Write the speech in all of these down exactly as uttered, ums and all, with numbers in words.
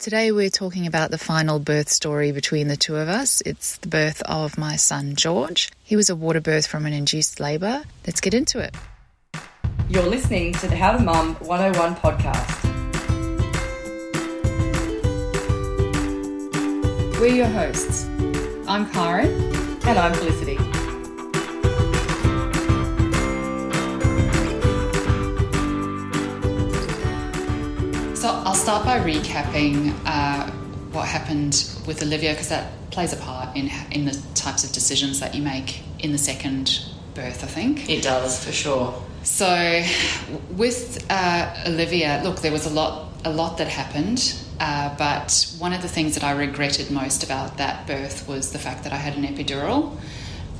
Today we're talking about the final birth story between the two of us. It's the birth of my son, George. He was a water birth from an induced labour. Let's get into it. You're listening to the How to Mum one oh one podcast. We're your hosts. I'm Karen. And I'm Felicity. So I'll start by recapping uh, what happened with Olivia, because that plays a part in in the types of decisions that you make in the second birth, I think. It does, for sure. So with uh, Olivia, look, there was a lot, a lot that happened, uh, but one of the things that I regretted most about that birth was the fact that I had an epidural.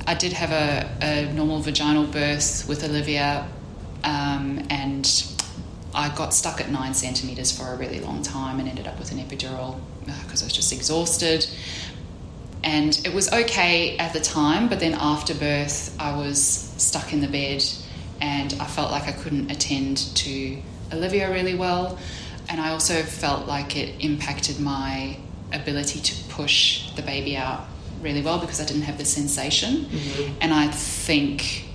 I did have a, a normal vaginal birth with Olivia, um, and I got stuck at nine centimetres for a really long time and ended up with an epidural because I was just exhausted. And it was okay at the time, but then after birth I was stuck in the bed and I felt like I couldn't attend to Olivia really well. And I also felt like it impacted my ability to push the baby out really well because I didn't have the sensation. Mm-hmm. And I think...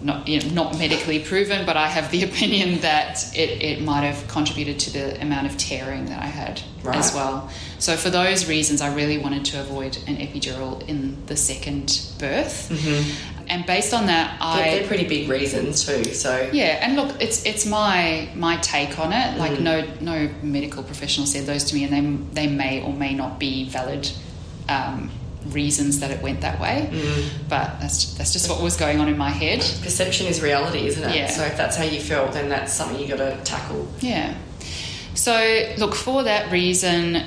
Not, you know, not medically proven, but I have the opinion that it, it might have contributed to the amount of tearing that I had right. as well. So for those reasons, I really wanted to avoid an epidural in the second birth. Mm-hmm. And based on that, I... They're, they're pretty big reasons too, so... Yeah, and look, it's it's my my take on it. Like mm. no no medical professional said those to me, and they, they may or may not be valid um reasons that it went that way, mm. but that's that's just what was going on in my head. Perception is reality, isn't it? Yeah. So if that's how you felt, then that's something you got to tackle. Yeah. So look, for that reason,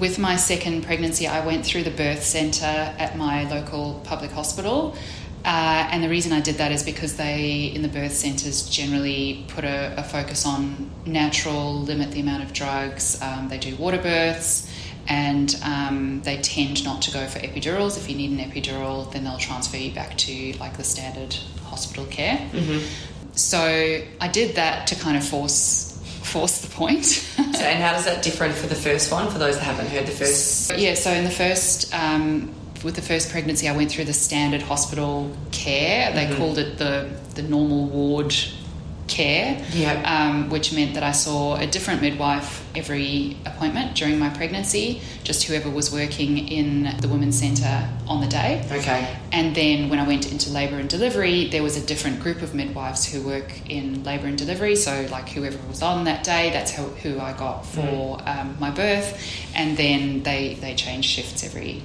with my second pregnancy, I went through the birth centre at my local public hospital, uh, and the reason I did that is because they, in the birth centres, generally put a, a focus on natural, limit the amount of drugs. Um, they do water births. And um, they tend not to go for epidurals. If you need an epidural, then they'll transfer you back to like the standard hospital care. Mm-hmm. So I did that to kind of force force the point. So, and how does that differ for the first one? For those that haven't heard the first, yeah. So in the first, um, with the first pregnancy, I went through the standard hospital care. They mm-hmm. called it the the normal ward care, yep. um, which meant that I saw a different midwife every appointment during my pregnancy, just whoever was working in the women's centre on the day. Okay. And then when I went into labour and delivery, there was a different group of midwives who work in labour and delivery, so like whoever was on that day, that's who, who I got for mm. um, my birth, and then they, they change shifts every,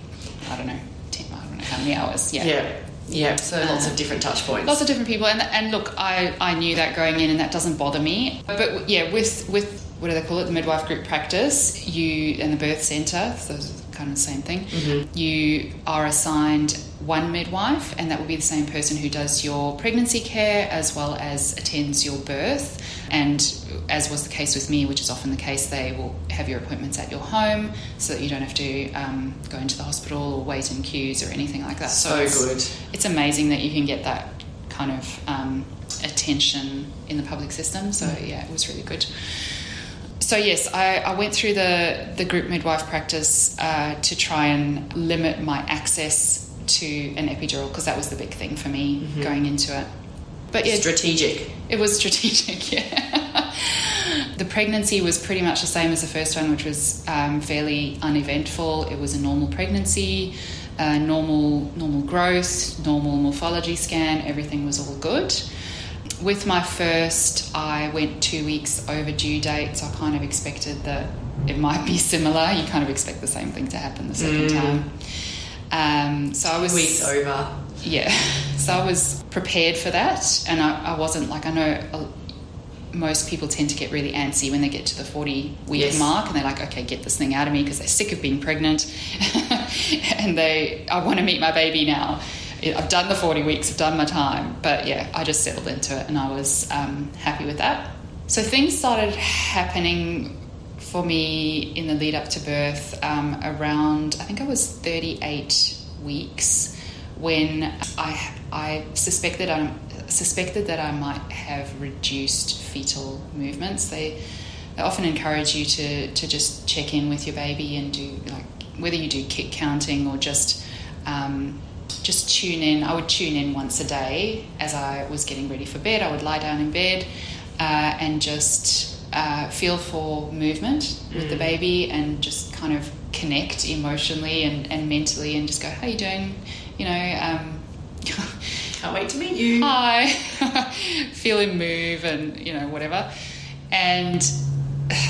I don't know, ten, I don't know how many hours. Yeah. yeah. Yeah, so lots of different touch points. Lots of different people. And and look, I, I knew that going in and that doesn't bother me. But yeah, with, with what do they call it, the midwife group practice, you and the birth centre, so it's kind of the same thing, mm-hmm. you are assigned one midwife and that will be the same person who does your pregnancy care as well as attends your birth. And as was the case with me, which is often the case, they will have your appointments at your home so that you don't have to um, go into the hospital or wait in queues or anything like that. So, so good. It's, it's amazing that you can get that kind of um, attention in the public system. So, yeah, it was really good. So, yes, I, I went through the, the group midwife practice uh, to try and limit my access to an epidural because that was the big thing for me mm-hmm. going into it. But yeah, strategic. It was strategic, yeah. The pregnancy was pretty much the same as the first one, which was um, fairly uneventful. It was a normal pregnancy, uh, normal normal growth, normal morphology scan. Everything was all good. With my first, I went two weeks over due date, so I kind of expected that it might be similar. You kind of expect the same thing to happen the second mm. time. Um, so I was two weeks over. Yeah. So I was prepared for that, and I, I wasn't like I know uh, most people tend to get really antsy when they get to the forty-week yes. mark, and they're like, okay, get this thing out of me because they're sick of being pregnant, and they I want to meet my baby now. I've done the forty weeks, I've done my time, but yeah, I just settled into it, and I was um, happy with that. So things started happening for me in the lead up to birth um, around I think I was thirty-eight weeks. When I I suspected I suspected that I might have reduced fetal movements. They I often encourage you to, to just check in with your baby and do, like, whether you do kick counting or just um, just tune in. I would tune in once a day as I was getting ready for bed. I would lie down in bed uh, and just uh, feel for movement mm. with the baby and just kind of connect emotionally and, and mentally and just go, how are you doing? You know, um, can't wait to meet you. Hi. Feel him move and, you know, whatever. And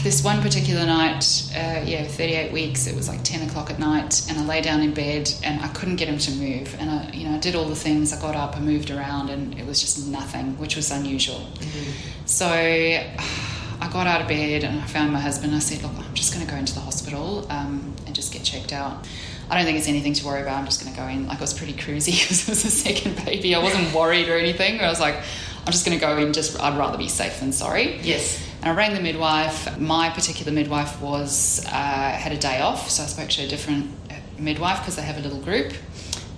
this one particular night, uh, yeah, thirty-eight weeks, it was like ten o'clock at night, and I lay down in bed and I couldn't get him to move. And I, you know, I did all the things. I got up, I moved around, and it was just nothing, which was unusual. Mm-hmm. So I got out of bed and I found my husband. I said, look, I'm just going to go into the hospital um, and just get checked out. I don't think it's anything to worry about. I'm just going to go in. Like, I was pretty cruisy because it was the second baby. I wasn't worried or anything. I was like, I'm just going to go in. Just, I'd rather be safe than sorry. Yes. And I rang the midwife. My particular midwife was uh, had a day off, so I spoke to a different midwife because they have a little group.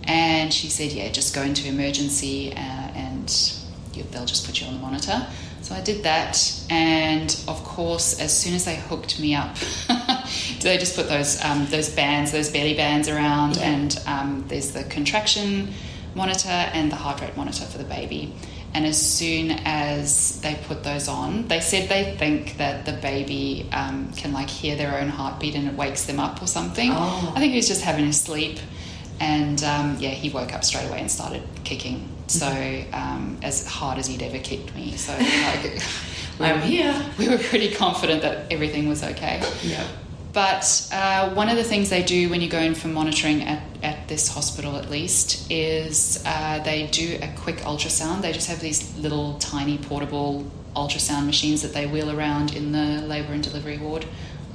And she said, yeah, just go into emergency uh, and you, they'll just put you on the monitor. So I did that, and of course, as soon as they hooked me up, they just put those um, those bands, those belly bands around, yeah. and um, there's the contraction monitor and the heart rate monitor for the baby. And as soon as they put those on, they said they think that the baby um, can, like, hear their own heartbeat and it wakes them up or something. Oh. I think he was just having a sleep. And, um, yeah, he woke up straight away and started kicking. So um, as hard as he'd ever kicked me. So, like, we I'm were, here. We were pretty confident that everything was okay. Yeah. But uh, one of the things they do when you go in for monitoring at, at this hospital, at least, is uh, they do a quick ultrasound. They just have these little tiny portable ultrasound machines that they wheel around in the labour and delivery ward.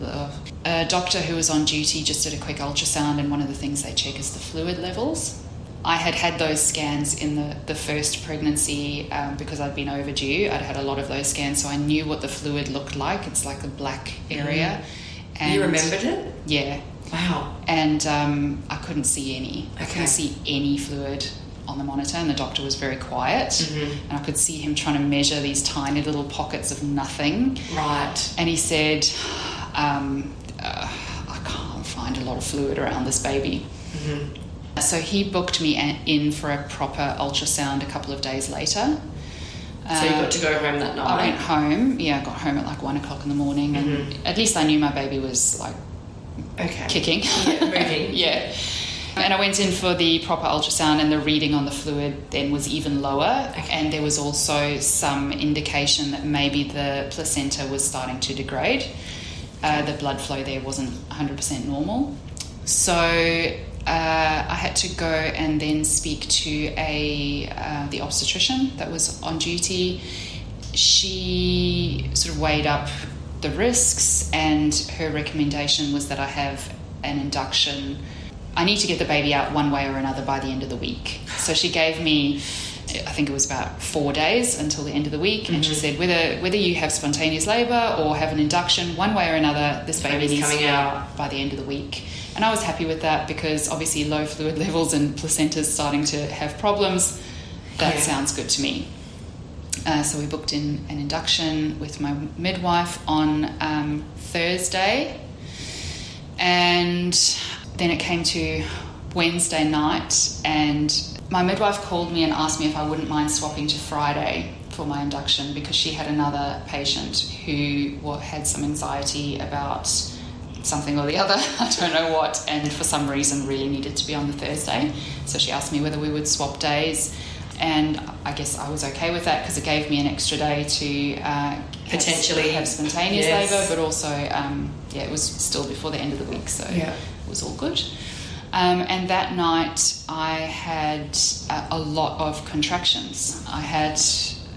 Ugh. A doctor who was on duty just did a quick ultrasound, and one of the things they check is the fluid levels. I had had those scans in the, the first pregnancy um, because I'd been overdue. I'd had a lot of those scans, so I knew what the fluid looked like. It's like a black area. Mm. And you remembered it? Yeah. Wow. And um, I couldn't see any. Okay. I couldn't see any fluid on the monitor, and the doctor was very quiet. Mm-hmm. And I could see him trying to measure these tiny little pockets of nothing. Right. And he said, um, uh, I can't find a lot of fluid around this baby. Mm-hmm. So he booked me in for a proper ultrasound a couple of days later. So you got to go home that night? I went home. Yeah, I got home at like one o'clock in the morning, and mm-hmm. at least I knew my baby was like okay. kicking. Yeah, moving. yeah. And I went in for the proper ultrasound, and the reading on the fluid then was even lower. Okay. And there was also some indication that maybe the placenta was starting to degrade. Uh, the blood flow there wasn't one hundred percent normal. So... Uh, I had to go and then speak to a uh, the obstetrician that was on duty. She sort of weighed up the risks, and her recommendation was that I have an induction. I need to get the baby out one way or another by the end of the week. So she gave me, I think it was about four days until the end of the week, mm-hmm. and she said whether whether you have spontaneous labour or have an induction, one way or another, this baby needs to be out by the end of the week. And I was happy with that because obviously low fluid levels and placentas starting to have problems, that yeah. sounds good to me. Uh, so we booked in an induction with my midwife on um, Thursday. And then it came to Wednesday night, and my midwife called me and asked me if I wouldn't mind swapping to Friday for my induction because she had another patient who had some anxiety about something or the other, I don't know what, and for some reason really needed to be on the Thursday. So she asked me whether we would swap days, and I guess I was okay with that because it gave me an extra day to uh, potentially have, have spontaneous yes. labour, but also um, yeah, it was still before the end of the week, so yeah. it was all good. Um, and that night I had a, a lot of contractions. I had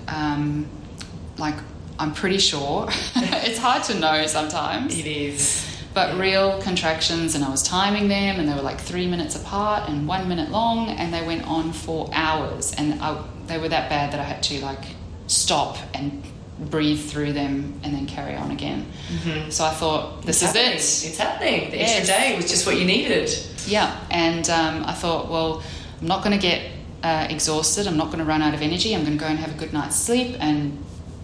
um, like I'm pretty sure it's hard to know sometimes. It is. But real contractions, and I was timing them, and they were like three minutes apart and one minute long, and they went on for hours, and I, they were that bad that I had to like stop and breathe through them and then carry on again. Mm-hmm. So I thought, this it's is happening. it. It's happening. The yes. extra day was just what you needed. Yeah, and um, I thought, well, I'm not going to get uh, exhausted. I'm not going to run out of energy. I'm going to go and have a good night's sleep and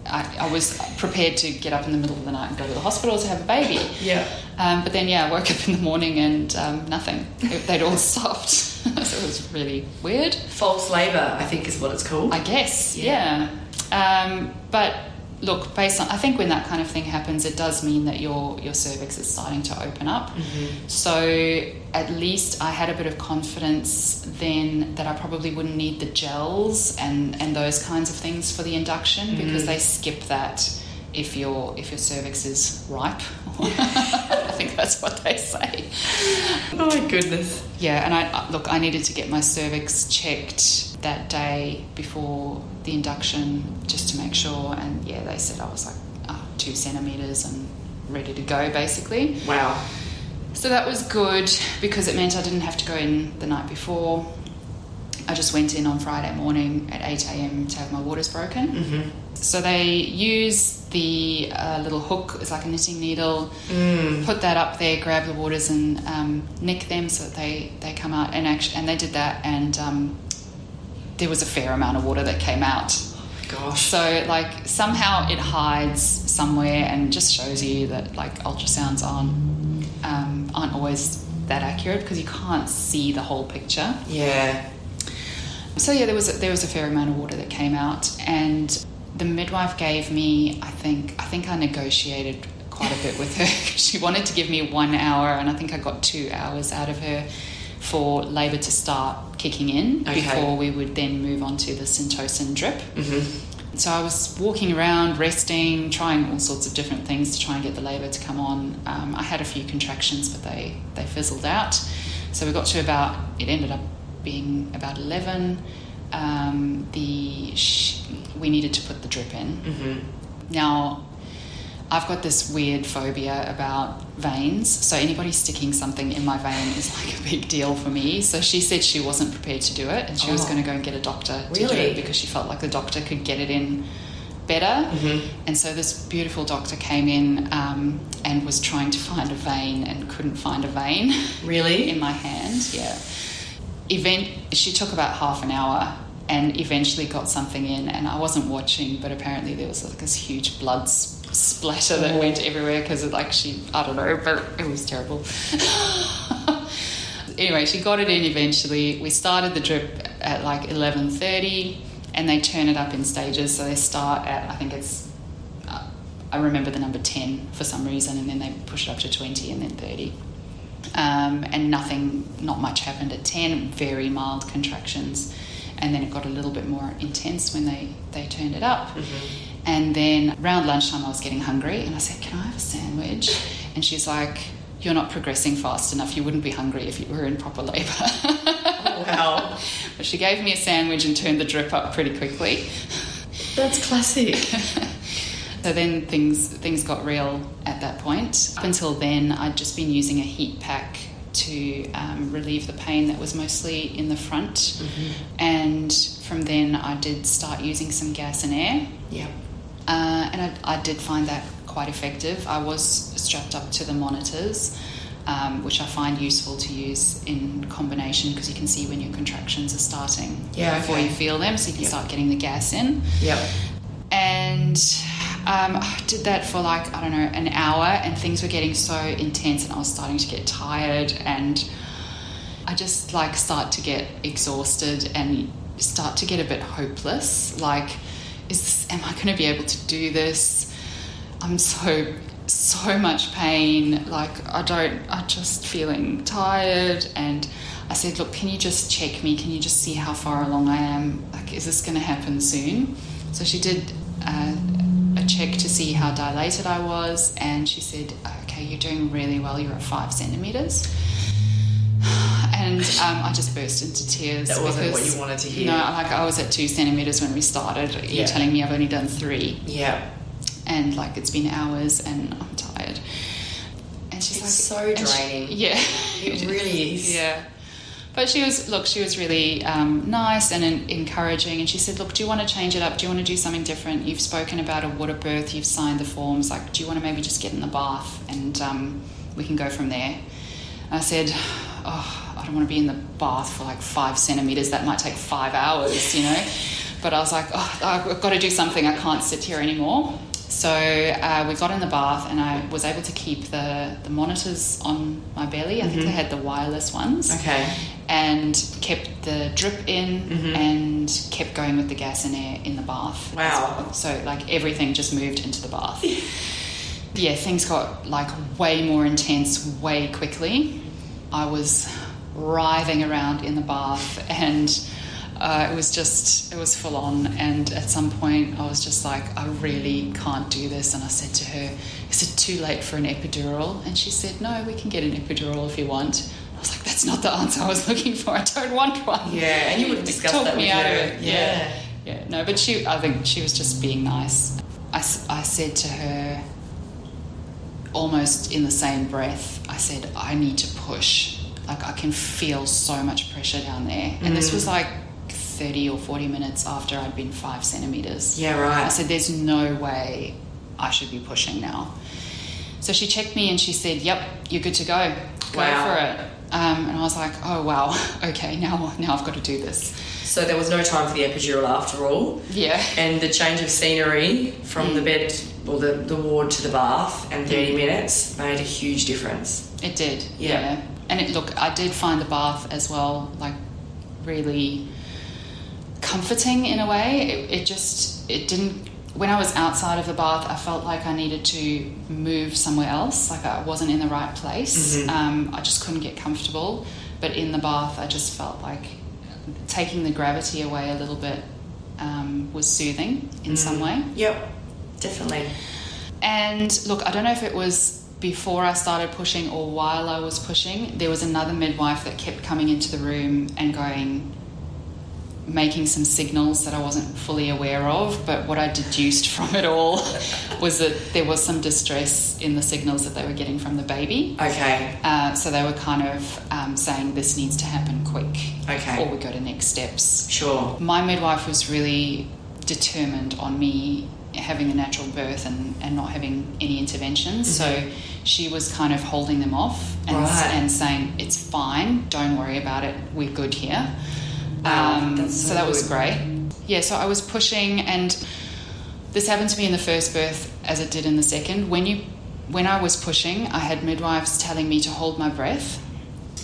I, I was prepared to get up in the middle of the night and go to the hospital to have a baby. Yeah. Um, but then, yeah, I woke up in the morning and um, nothing. It, they'd all stopped. So it was really weird. False labour, I think, is what it's called. I guess, yeah. yeah. Um, but, look, based on... I think when that kind of thing happens, it does mean that your, your cervix is starting to open up. Mm-hmm. So at least I had a bit of confidence then that I probably wouldn't need the gels and, and those kinds of things for the induction, mm-hmm. because they skip that if your if your cervix is ripe. I think that's what they say. Oh, my goodness. Yeah, and I look, I needed to get my cervix checked that day before the induction just to make sure. And, yeah, they said I was like oh, two centimetres and ready to go, basically. Wow. So that was good because it meant I didn't have to go in the night before. I just went in on Friday morning at eight a.m. to have my waters broken. Mm-hmm. So they use the uh, little hook, it's like a knitting needle, mm. put that up there, grab the waters and um, nick them so that they, they come out. And actually, and they did that, and um, there was a fair amount of water that came out. Gosh. So, like, somehow it hides somewhere and just shows you that, like, ultrasounds aren't, um, aren't always that accurate because you can't see the whole picture. Yeah. So, yeah, there was a, there was a fair amount of water that came out, and the midwife gave me, I think, I think I negotiated quite a bit with her. She wanted to give me one hour, and I think I got two hours out of her for labour to start kicking in okay. before we would then move on to the Syntocinon drip. Mm-hmm. So I was walking around, resting, trying all sorts of different things to try and get the labour to come on. Um, I had a few contractions, but they, they fizzled out. So we got to about, it ended up being about eleven. Um, the sh- we needed to put the drip in. Mm-hmm. Now, I've got this weird phobia about veins, so anybody sticking something in my vein is like a big deal for me. So she said she wasn't prepared to do it, and she oh. was going to go and get a doctor to really? do it because she felt like the doctor could get it in better. Mm-hmm. And so this beautiful doctor came in um, and was trying to find a vein and couldn't find a vein. Really? In my hand, yeah. Event. She took about half an hour and eventually got something in, and I wasn't watching, but apparently there was like this huge blood splatter that went everywhere because it like she I don't know, but it was terrible. Anyway, she got it in eventually. We started the drip at like eleven thirty, and they turn it up in stages. So they start at I think it's uh, I remember the number ten for some reason, and then they push it up to twenty and then thirty. Um, and nothing, not much happened at ten, very mild contractions. And then it got a little bit more intense when they, they turned it up. Mm-hmm. And then around lunchtime I was getting hungry and I said, can I have a sandwich? And she's like, you're not progressing fast enough. You wouldn't be hungry if you were in proper labour. Oh, wow. But she gave me a sandwich and turned the drip up pretty quickly. That's classic. So then things things got real at that point. Up until then, I'd just been using a heat pack to um, relieve the pain that was mostly in the front. Mm-hmm. And from then, I did start using some gas and air. Yeah. Uh, and I, I did find that quite effective. I was strapped up to the monitors, um, which I find useful to use in combination because you can see when your contractions are starting yeah, before okay. you feel them, so you can yep. start getting the gas in. Yep. And Um, I did that for like, I don't know, an hour, and things were getting so intense and I was starting to get tired, and I just like start to get exhausted and start to get a bit hopeless. Like, is this, am I going to be able to do this? I'm so, so much pain. Like I don't, I'm just feeling tired. And I said, look, can you just check me? Can you just see how far along I am? Like, is this going to happen soon? So she did, uh, check to see how dilated I was, and she said, okay, you're doing really well, you're at five centimetres. And um, I just burst into tears. That wasn't because, what you wanted to hear. You know, like I was at two centimetres when we started. You're yeah. telling me I've only done three. Yeah. And like it's been hours and I'm tired. And she's it's like so draining. She, yeah. It really is. Yeah. But she was, look, she was really um, nice and en- encouraging. And she said, look, do you want to change it up? Do you want to do something different? You've spoken about a water birth. You've signed the forms. Like, do you want to maybe just get in the bath and um, we can go from there? And I said, oh, I don't want to be in the bath for like five centimetres. That might take five hours, you know. But I was like, oh, I've got to do something. I can't sit here anymore. So uh, we got in the bath, and I was able to keep the, the monitors on my belly. I mm-hmm. think they had the wireless ones. Okay. And kept the drip in mm-hmm. and kept going with the gas and air in the bath. Wow. Well. So, like, everything just moved into the bath. Yeah, things got, like, way more intense way quickly. I was writhing around in the bath, and... Uh, it was just, it was full on. And at some point I was just like, I really can't do this. And I said to her, is it too late for an epidural? And she said, no, we can get an epidural if you want. I was like, that's not the answer I was looking for. I don't want one. Yeah, and you would have discussed that with her. Yeah. Yeah, no, but she, I think she was just being nice. I, I said to her almost in the same breath, I said, I need to push. Like, I can feel so much pressure down there. And mm. this was like thirty or forty minutes after I'd been five centimetres. Yeah, right. I said, there's no way I should be pushing now. So she checked me and she said, yep, you're good to go. Go wow. for it. Um, and I was like, oh, wow, okay, now now I've got to do this. So there was no time for the epidural after all. Yeah. And the change of scenery from mm. the bed or the, the ward to the bath and thirty mm. minutes made a huge difference. It did, yeah. yeah. And it, look, I did find the bath as well, like, really... comforting in a way. It, it just it didn't when I was outside of the bath, I felt like I needed to move somewhere else, like I wasn't in the right place. Mm-hmm. um, I just couldn't get comfortable, but in the bath I just felt like taking the gravity away a little bit um, was soothing in mm. some way. Yep, definitely. And look, I don't know if it was before I started pushing or while I was pushing, there was another midwife that kept coming into the room and going, making some signals that I wasn't fully aware of, but what I deduced from it all was that there was some distress in the signals that they were getting from the baby. Okay. Uh, so they were kind of um, saying this needs to happen quick. Okay. Or we go to next steps. Sure. My midwife was really determined on me having a natural birth and, and not having any interventions. Mm-hmm. So she was kind of holding them off and, right. and saying, it's fine, don't worry about it, we're good here. Um, so, so that was great. Yeah, so I was pushing, and this happened to me in the first birth as it did in the second. When you, when I was pushing, I had midwives telling me to hold my breath,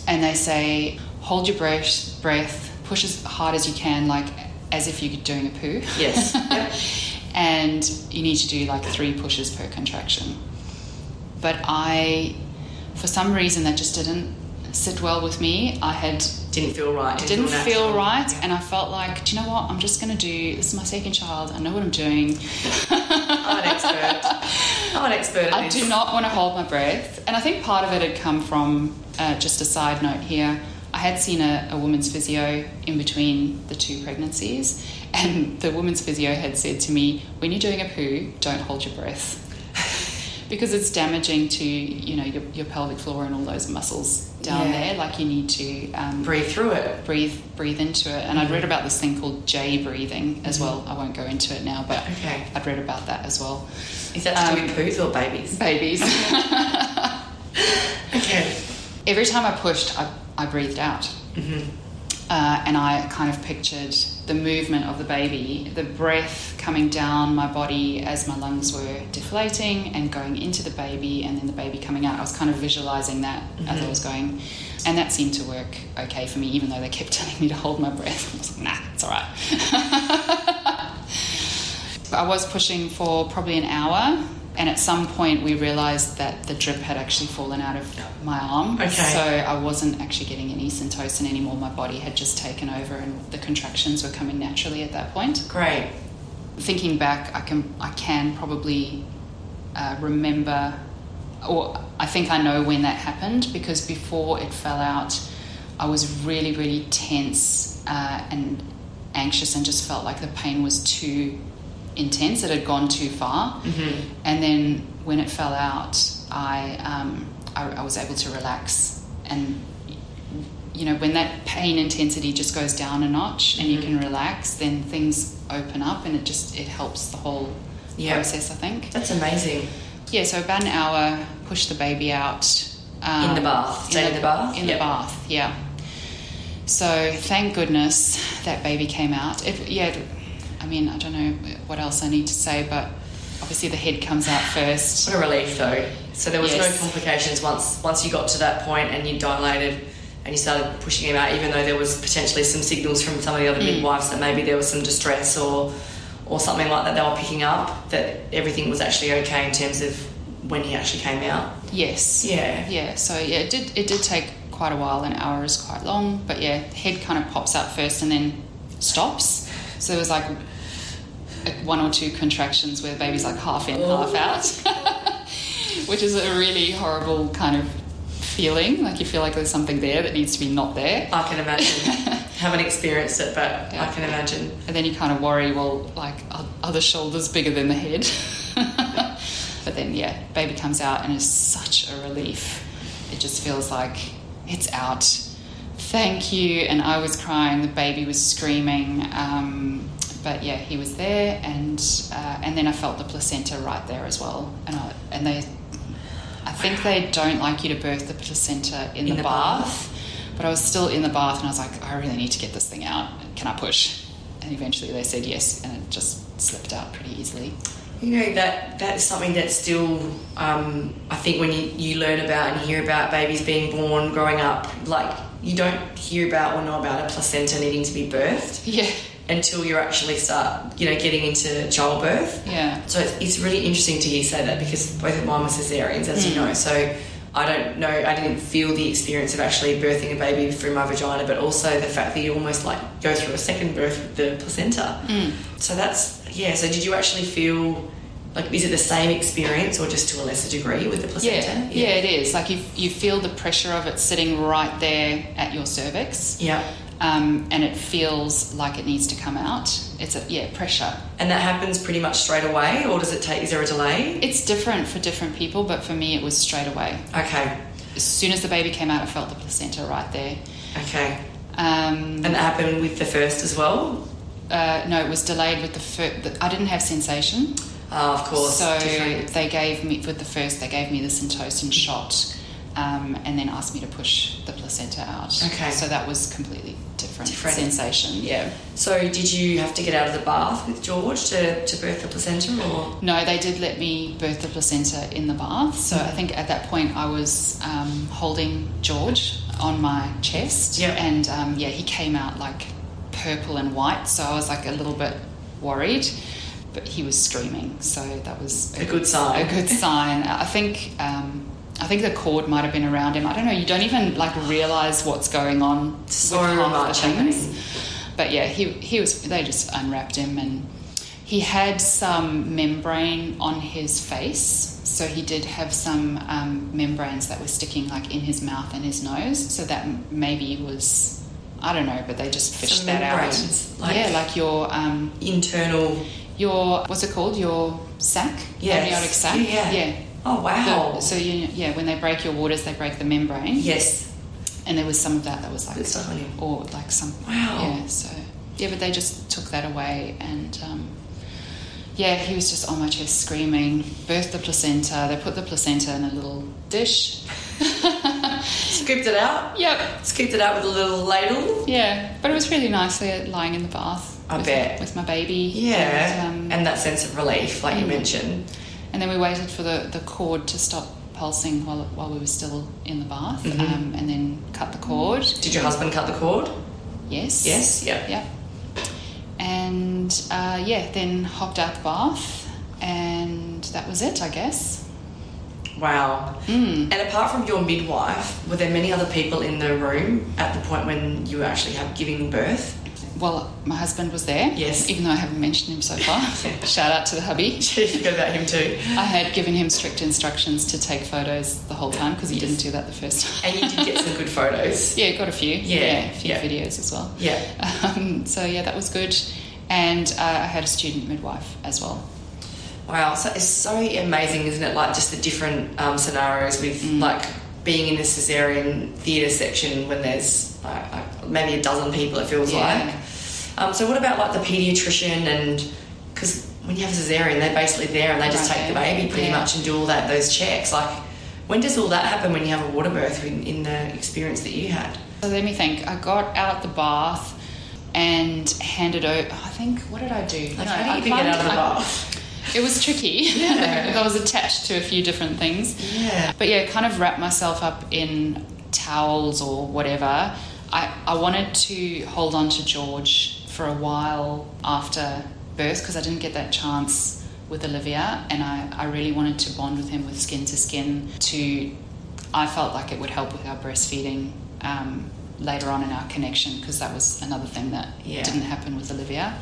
and they say, hold your breath, breath, push as hard as you can, like as if you're doing a poo. Yes. Yep. And you need to do like three pushes per contraction. But I, for some reason, that just didn't sit well with me. I had... Didn't feel right. Didn't, didn't feel, feel right. And I felt like, do you know what? I'm just going to do... This is my second child. I know what I'm doing. I'm an expert. I'm an expert at I this. I do not want to hold my breath. And I think part of it had come from, uh, just a side note here, I had seen a, a woman's physio in between the two pregnancies, and the woman's physio had said to me, when you're doing a poo, don't hold your breath. Because it's damaging to, you know, your, your pelvic floor and all those muscles down yeah. there. Like, you need to um, breathe through it, breathe, breathe into it. And mm-hmm. I'd read about this thing called J breathing as mm-hmm. well. I won't go into it now, but okay. I'd read about that as well. Is that to do with um, poos or babies? Babies. Okay. Every time I pushed, I, I breathed out, mm-hmm. uh, and I kind of pictured the movement of the baby, the breath coming down my body as my lungs were deflating and going into the baby, and then the baby coming out. I was kind of visualising that mm-hmm. as I was going, and that seemed to work okay for me, even though they kept telling me to hold my breath. I was like, nah, it's all right. I was pushing for probably an hour, and at some point we realised that the drip had actually fallen out of my arm. Okay. So I wasn't actually getting any Syntocinon anymore. My body had just taken over, and the contractions were coming naturally at that point. Great. Thinking back, I can I can probably uh, remember, or I think I know when that happened, because before it fell out, I was really, really tense uh, and anxious, and just felt like the pain was too intense. It had gone too far. Mm-hmm. And then when it fell out, I, um, I I was able to relax. And you know, when that pain intensity just goes down a notch and mm-hmm. you can relax, then things open up, and it just it helps the whole yeah. process, I think. That's amazing. Yeah, so about an hour, push the baby out. Um, in the bath. Stay in the bath? In yep. the bath, yeah. So thank goodness that baby came out. It, yeah, it, I mean, I don't know what else I need to say, but obviously the head comes out first. What a relief, though. So there was yes. no complications once once you got to that point and you dilated and you started pushing him out, even though there was potentially some signals from some of the other mm. midwives that maybe there was some distress or or something like that they were picking up, that everything was actually okay in terms of when he actually came out. Yes. Yeah. Yeah. So, yeah, it did, it did take quite a while. An hour is quite long. But, yeah, the head kind of pops out first and then stops. So there was, like, one or two contractions where the baby's, like, half in, half out, which is a really horrible kind of feeling. Like, you feel like there's something there that needs to be not there. I can imagine. Haven't experienced it, but yeah. I can imagine. And then you kind of worry, well, like, are the shoulders bigger than the head? But then, yeah, baby comes out and it's such a relief. It just feels like it's out. Thank you. And I was crying. The baby was screaming. Um, but, yeah, he was there. And uh, and then I felt the placenta right there as well. And I, and they, I think they don't like you to birth the placenta in, in the, the bath. bath. But I was still in the bath and I was like, I really need to get this thing out. Can I push? And eventually they said yes. And it just slipped out pretty easily. You know, that that's something that's still, um, I think when you, you learn about and hear about babies being born, growing up, like, you don't hear about or know about a placenta needing to be birthed yeah. until you actually start, you know, getting into childbirth. Yeah. So it's, it's really interesting to hear you say that, because both of mine were caesareans, as mm. you know. So I don't know, I didn't feel the experience of actually birthing a baby through my vagina, but also the fact that you almost, like, go through a second birth with the placenta. Mm. So that's... Yeah, so did you actually feel, like, is it the same experience or just to a lesser degree with the placenta? Yeah, yeah. yeah it is. Like, you you feel the pressure of it sitting right there at your cervix. Yeah. Um, and it feels like it needs to come out. It's a, yeah, pressure. And that happens pretty much straight away, or does it take, is there a delay? It's different for different people, but for me it was straight away. Okay. As soon as the baby came out, I felt the placenta right there. Okay. Um, and that happened with the first as well? Uh, no, it was delayed with the first. I didn't have sensation. Oh, of course. So different. They gave me, with the first, they gave me the Syntocinon shot um, and then asked me to push the placenta out. Okay. So that was completely different, different. sensation. Yeah. So did you have to get out of the bath with George to, to birth the placenta? Or? No, they did let me birth the placenta in the bath. So mm-hmm. I think at that point I was um, holding George on my chest. Yep. And, um, yeah, he came out like... purple and white, so I was like a little bit worried, but he was screaming, so that was a, a good sign. A good sign. I think um, I think the cord might have been around him. I don't know. You don't even like realise what's going on. So with much happening. But yeah, he he was. They just unwrapped him, and he had some membrane on his face, so he did have some um, membranes that were sticking like in his mouth and his nose. So that maybe was. I don't know, but they just fished that out. Like yeah, like your... Um, internal... Your, what's it called? Your sac? Yes. Amniotic sac? Yeah. yeah. Oh, wow. The, so, you, yeah, when they break your waters, they break the membrane. Yes. And there was some of that that was like... It's like or like some... Wow. Yeah, so... Yeah, but they just took that away and... Um, yeah, he was just on my chest screaming. Birthed the placenta. They put the placenta in a little dish. Scooped it out. Yep. Scooped it out with a little ladle. Yeah, but it was really nice lying in the bath. I with, bet. With my baby. Yeah. And, um, and that sense of relief, like mm. you mentioned. And then we waited for the, the cord to stop pulsing while while we were still in the bath mm-hmm. um, and then cut the cord. Did your husband cut the cord? Yes. Yes, yep. Yep. And, uh, yeah, then hopped out the bath and that was it, I guess. Wow. Mm. And apart from your midwife, were there many other people in the room at the point when you were actually giving birth? Well, my husband was there. Yes. Even though I haven't mentioned him so far. Shout out to the hubby. You forgot about him too. I had given him strict instructions to take photos the whole time because he yes. didn't do that the first time. And you did get some good photos. Yeah, got a few. Yeah. yeah a few yeah. videos as well. Yeah. Um, so, yeah, that was good. And uh, I had a student midwife as well. Wow, so it's so amazing, isn't it? Like just the different um, scenarios with mm. like being in the caesarean theatre section when there's like, like maybe a dozen people. It feels yeah. like. Um, so what about like the paediatrician and because when you have a caesarean, they're basically there and they just right. take the baby pretty yeah. much and do all that those checks. Like when does all that happen when you have a water birth in, in the experience that you had? So let me think. I got out the bath. and handed over. I think, what did I do? Like, no, how do you even get out of the bath? It was tricky. Yeah. I was attached to a few different things. Yeah. But yeah, kind of wrap myself up in towels or whatever. I, I wanted to hold on to George for a while after birth because I didn't get that chance with Olivia, and I, I really wanted to bond with him with skin to skin. To, I felt like it would help with our breastfeeding um, later on in our connection, because that was another thing that yeah. didn't happen with Olivia.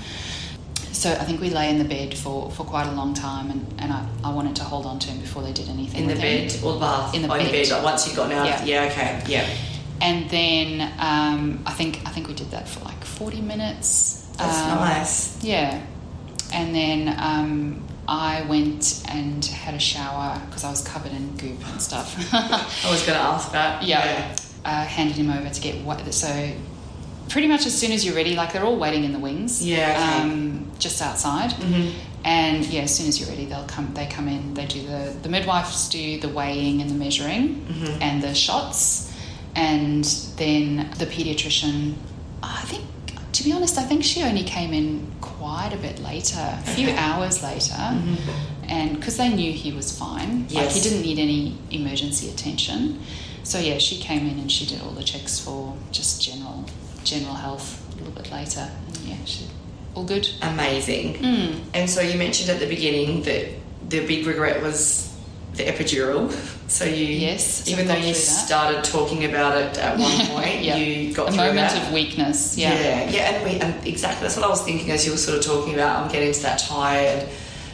So I think we lay in the bed for, for quite a long time, and, and I, I wanted to hold on to him before they did anything. In the bed him. Or bath? In the oh, bed. In the bed, like once you've gotten out. Yeah, yeah okay, yeah. And then um, I think I think we did that for like forty minutes. That's um, nice. Yeah. And then um, I went and had a shower because I was covered in goop and stuff. I was going to ask that. Yeah. yeah. Uh, handed him over to get wet. So pretty much as soon as you're ready, like they're all waiting in the wings. Yeah. Okay. Um, just outside mm-hmm. and yeah as soon as you're ready they'll come they come in they do the the midwives do the weighing and the measuring mm-hmm. and the shots, and then the pediatrician, I think, to be honest, I think she only came in quite a bit later, a okay. few hours later mm-hmm. and because they knew he was fine, yes. like he didn't need any emergency attention, so yeah she came in and she did all the checks for just general general health a little bit later, and yeah she all good. Amazing. Mm. And so you mentioned at the beginning that the big regret was the epidural. So you, yes, even though you that. started talking about it at one point, yep. you got a through moment that. of weakness. Yeah, yeah, yeah. And we and exactly that's what I was thinking as you were sort of talking about. I'm getting to that tired,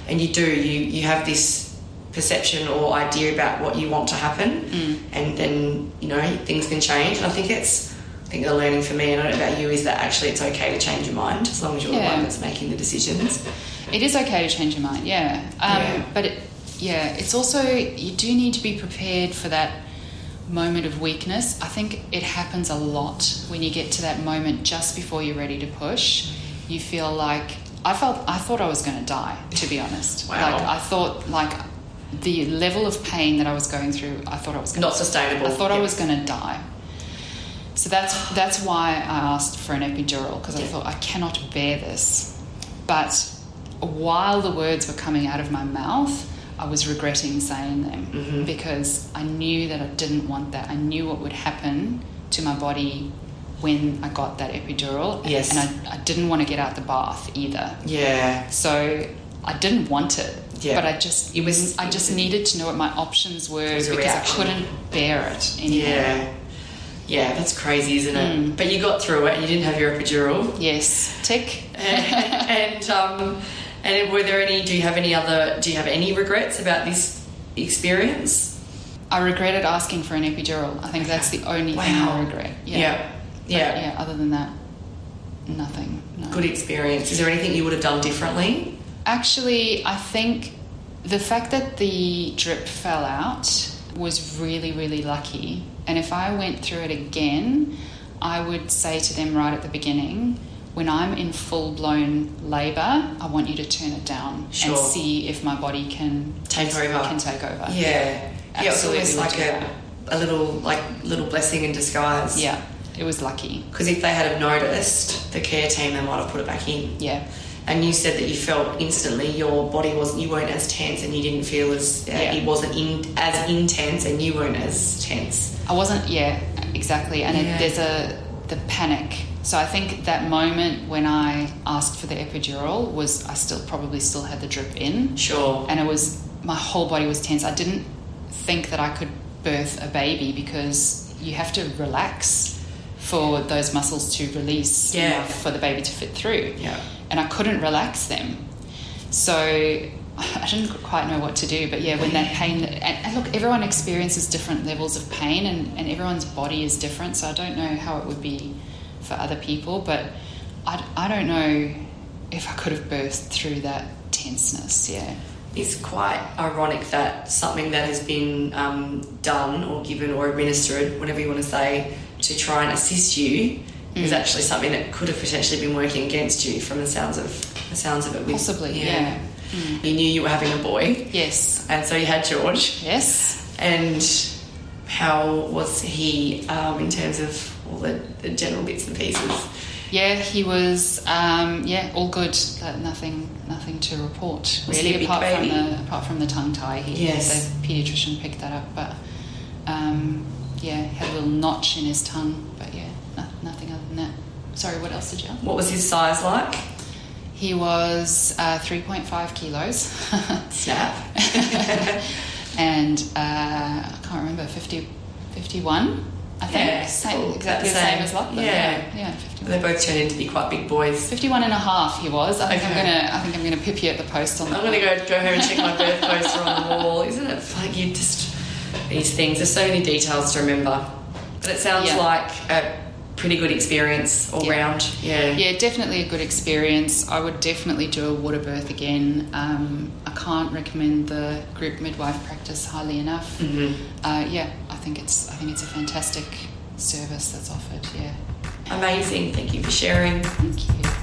and you do you you have this perception or idea about what you want to happen, mm. and then you know things can change. And I think it's. I think the learning for me, and I don't know about you, is that actually it's okay to change your mind as long as you're yeah. the one that's making the decisions. It is okay to change your mind, yeah. Um, yeah. But, it, yeah, it's also you do need to be prepared for that moment of weakness. I think it happens a lot when you get to that moment just before you're ready to push. You feel like – I felt I thought I was going to die, to be honest. Wow. Like I thought like the level of pain that I was going through, I thought I was going to – Not sustainable. I thought yep. I was going to die. So that's that's why I asked for an epidural, because I thought I cannot bear this. But while the words were coming out of my mouth, I was regretting saying them mm-hmm. because I knew that I didn't want that. I knew what would happen to my body when I got that epidural. Yes. And I, I didn't want to get out the bath either. Yeah. So I didn't want it. Yeah. But I just it was I just needed to know what my options were because I couldn't bear it anymore. Yeah. Yeah, that's crazy, isn't it? Mm. But you got through it and you didn't have your epidural. Yes. Tick. and and, um, and were there any, do you have any other, do you have any regrets about this experience? I regretted asking for an epidural. I think that's the only wow. thing I regret. Yeah. Yeah. But, yeah. yeah. Other than that, nothing. No. Good experience. Is there anything you would have done differently? Actually, I think the fact that the drip fell out was really, really lucky. And if I went through it again, I would say to them right at the beginning, when I'm in full-blown labour, I want you to turn it down sure. and see if my body can take over. Can take over. Yeah, yeah, it's almost like a, a little like little blessing in disguise. Yeah, it was lucky. Because if they had noticed, the care team, they might have put it back in. Yeah. And you said that you felt instantly your body wasn't, you weren't as tense, and you didn't feel as, uh, yeah. it wasn't in, as intense, and you weren't as tense. I wasn't, yeah, exactly. And yeah. It, there's a the panic. So I think that moment when I asked for the epidural was I still probably still had the drip in. Sure. And it was, my whole body was tense. I didn't think that I could birth a baby because you have to relax for those muscles to release yeah. enough for the baby to fit through. Yeah. And I couldn't relax them. So I didn't quite know what to do. But, yeah, when that pain... And look, everyone experiences different levels of pain, and, and everyone's body is different, so I don't know how it would be for other people. But I, I don't know if I could have burst through that tenseness, yeah. It's quite ironic that something that has been um, done or given or administered, whatever you want to say, to try and assist you Mm. is actually something that could have potentially been working against you from the sounds of the sounds of it. With, Possibly, yeah. yeah. Mm. You knew you were having a boy. Yes. And so you had George. Yes. And how was he um, in terms of all the, the general bits and pieces? yeah, he was um, yeah, all good. That nothing, nothing to report really, apart from the apart from the tongue tie. He, yes, the paediatrician picked that up, but um, yeah, had a little notch in his tongue, but yeah, no, nothing other than that. Sorry, what else did you? What was his size like? He was uh, three point five kilos. Snap. And uh, I can't remember, fifty, fifty-one, I think. Yeah, same, cool. Exactly the same, same as Lachlan. Yeah. Yeah, fifty-one. They both turned into be quite big boys. fifty-one and a half he was. I think okay. I'm going to I think I'm going to pip you at the post on that. I'm going to go go home and check my birth poster on the wall. Isn't it like you just these things, there's so many details to remember. But it sounds yeah. like a pretty good experience all yeah. round. Yeah, yeah, definitely a good experience. I would definitely do a water birth again. Um, I can't recommend the group midwife practice highly enough. Mm-hmm. Uh, yeah, I think it's I think it's a fantastic service that's offered. Yeah, amazing. Thank you for sharing. Thank you.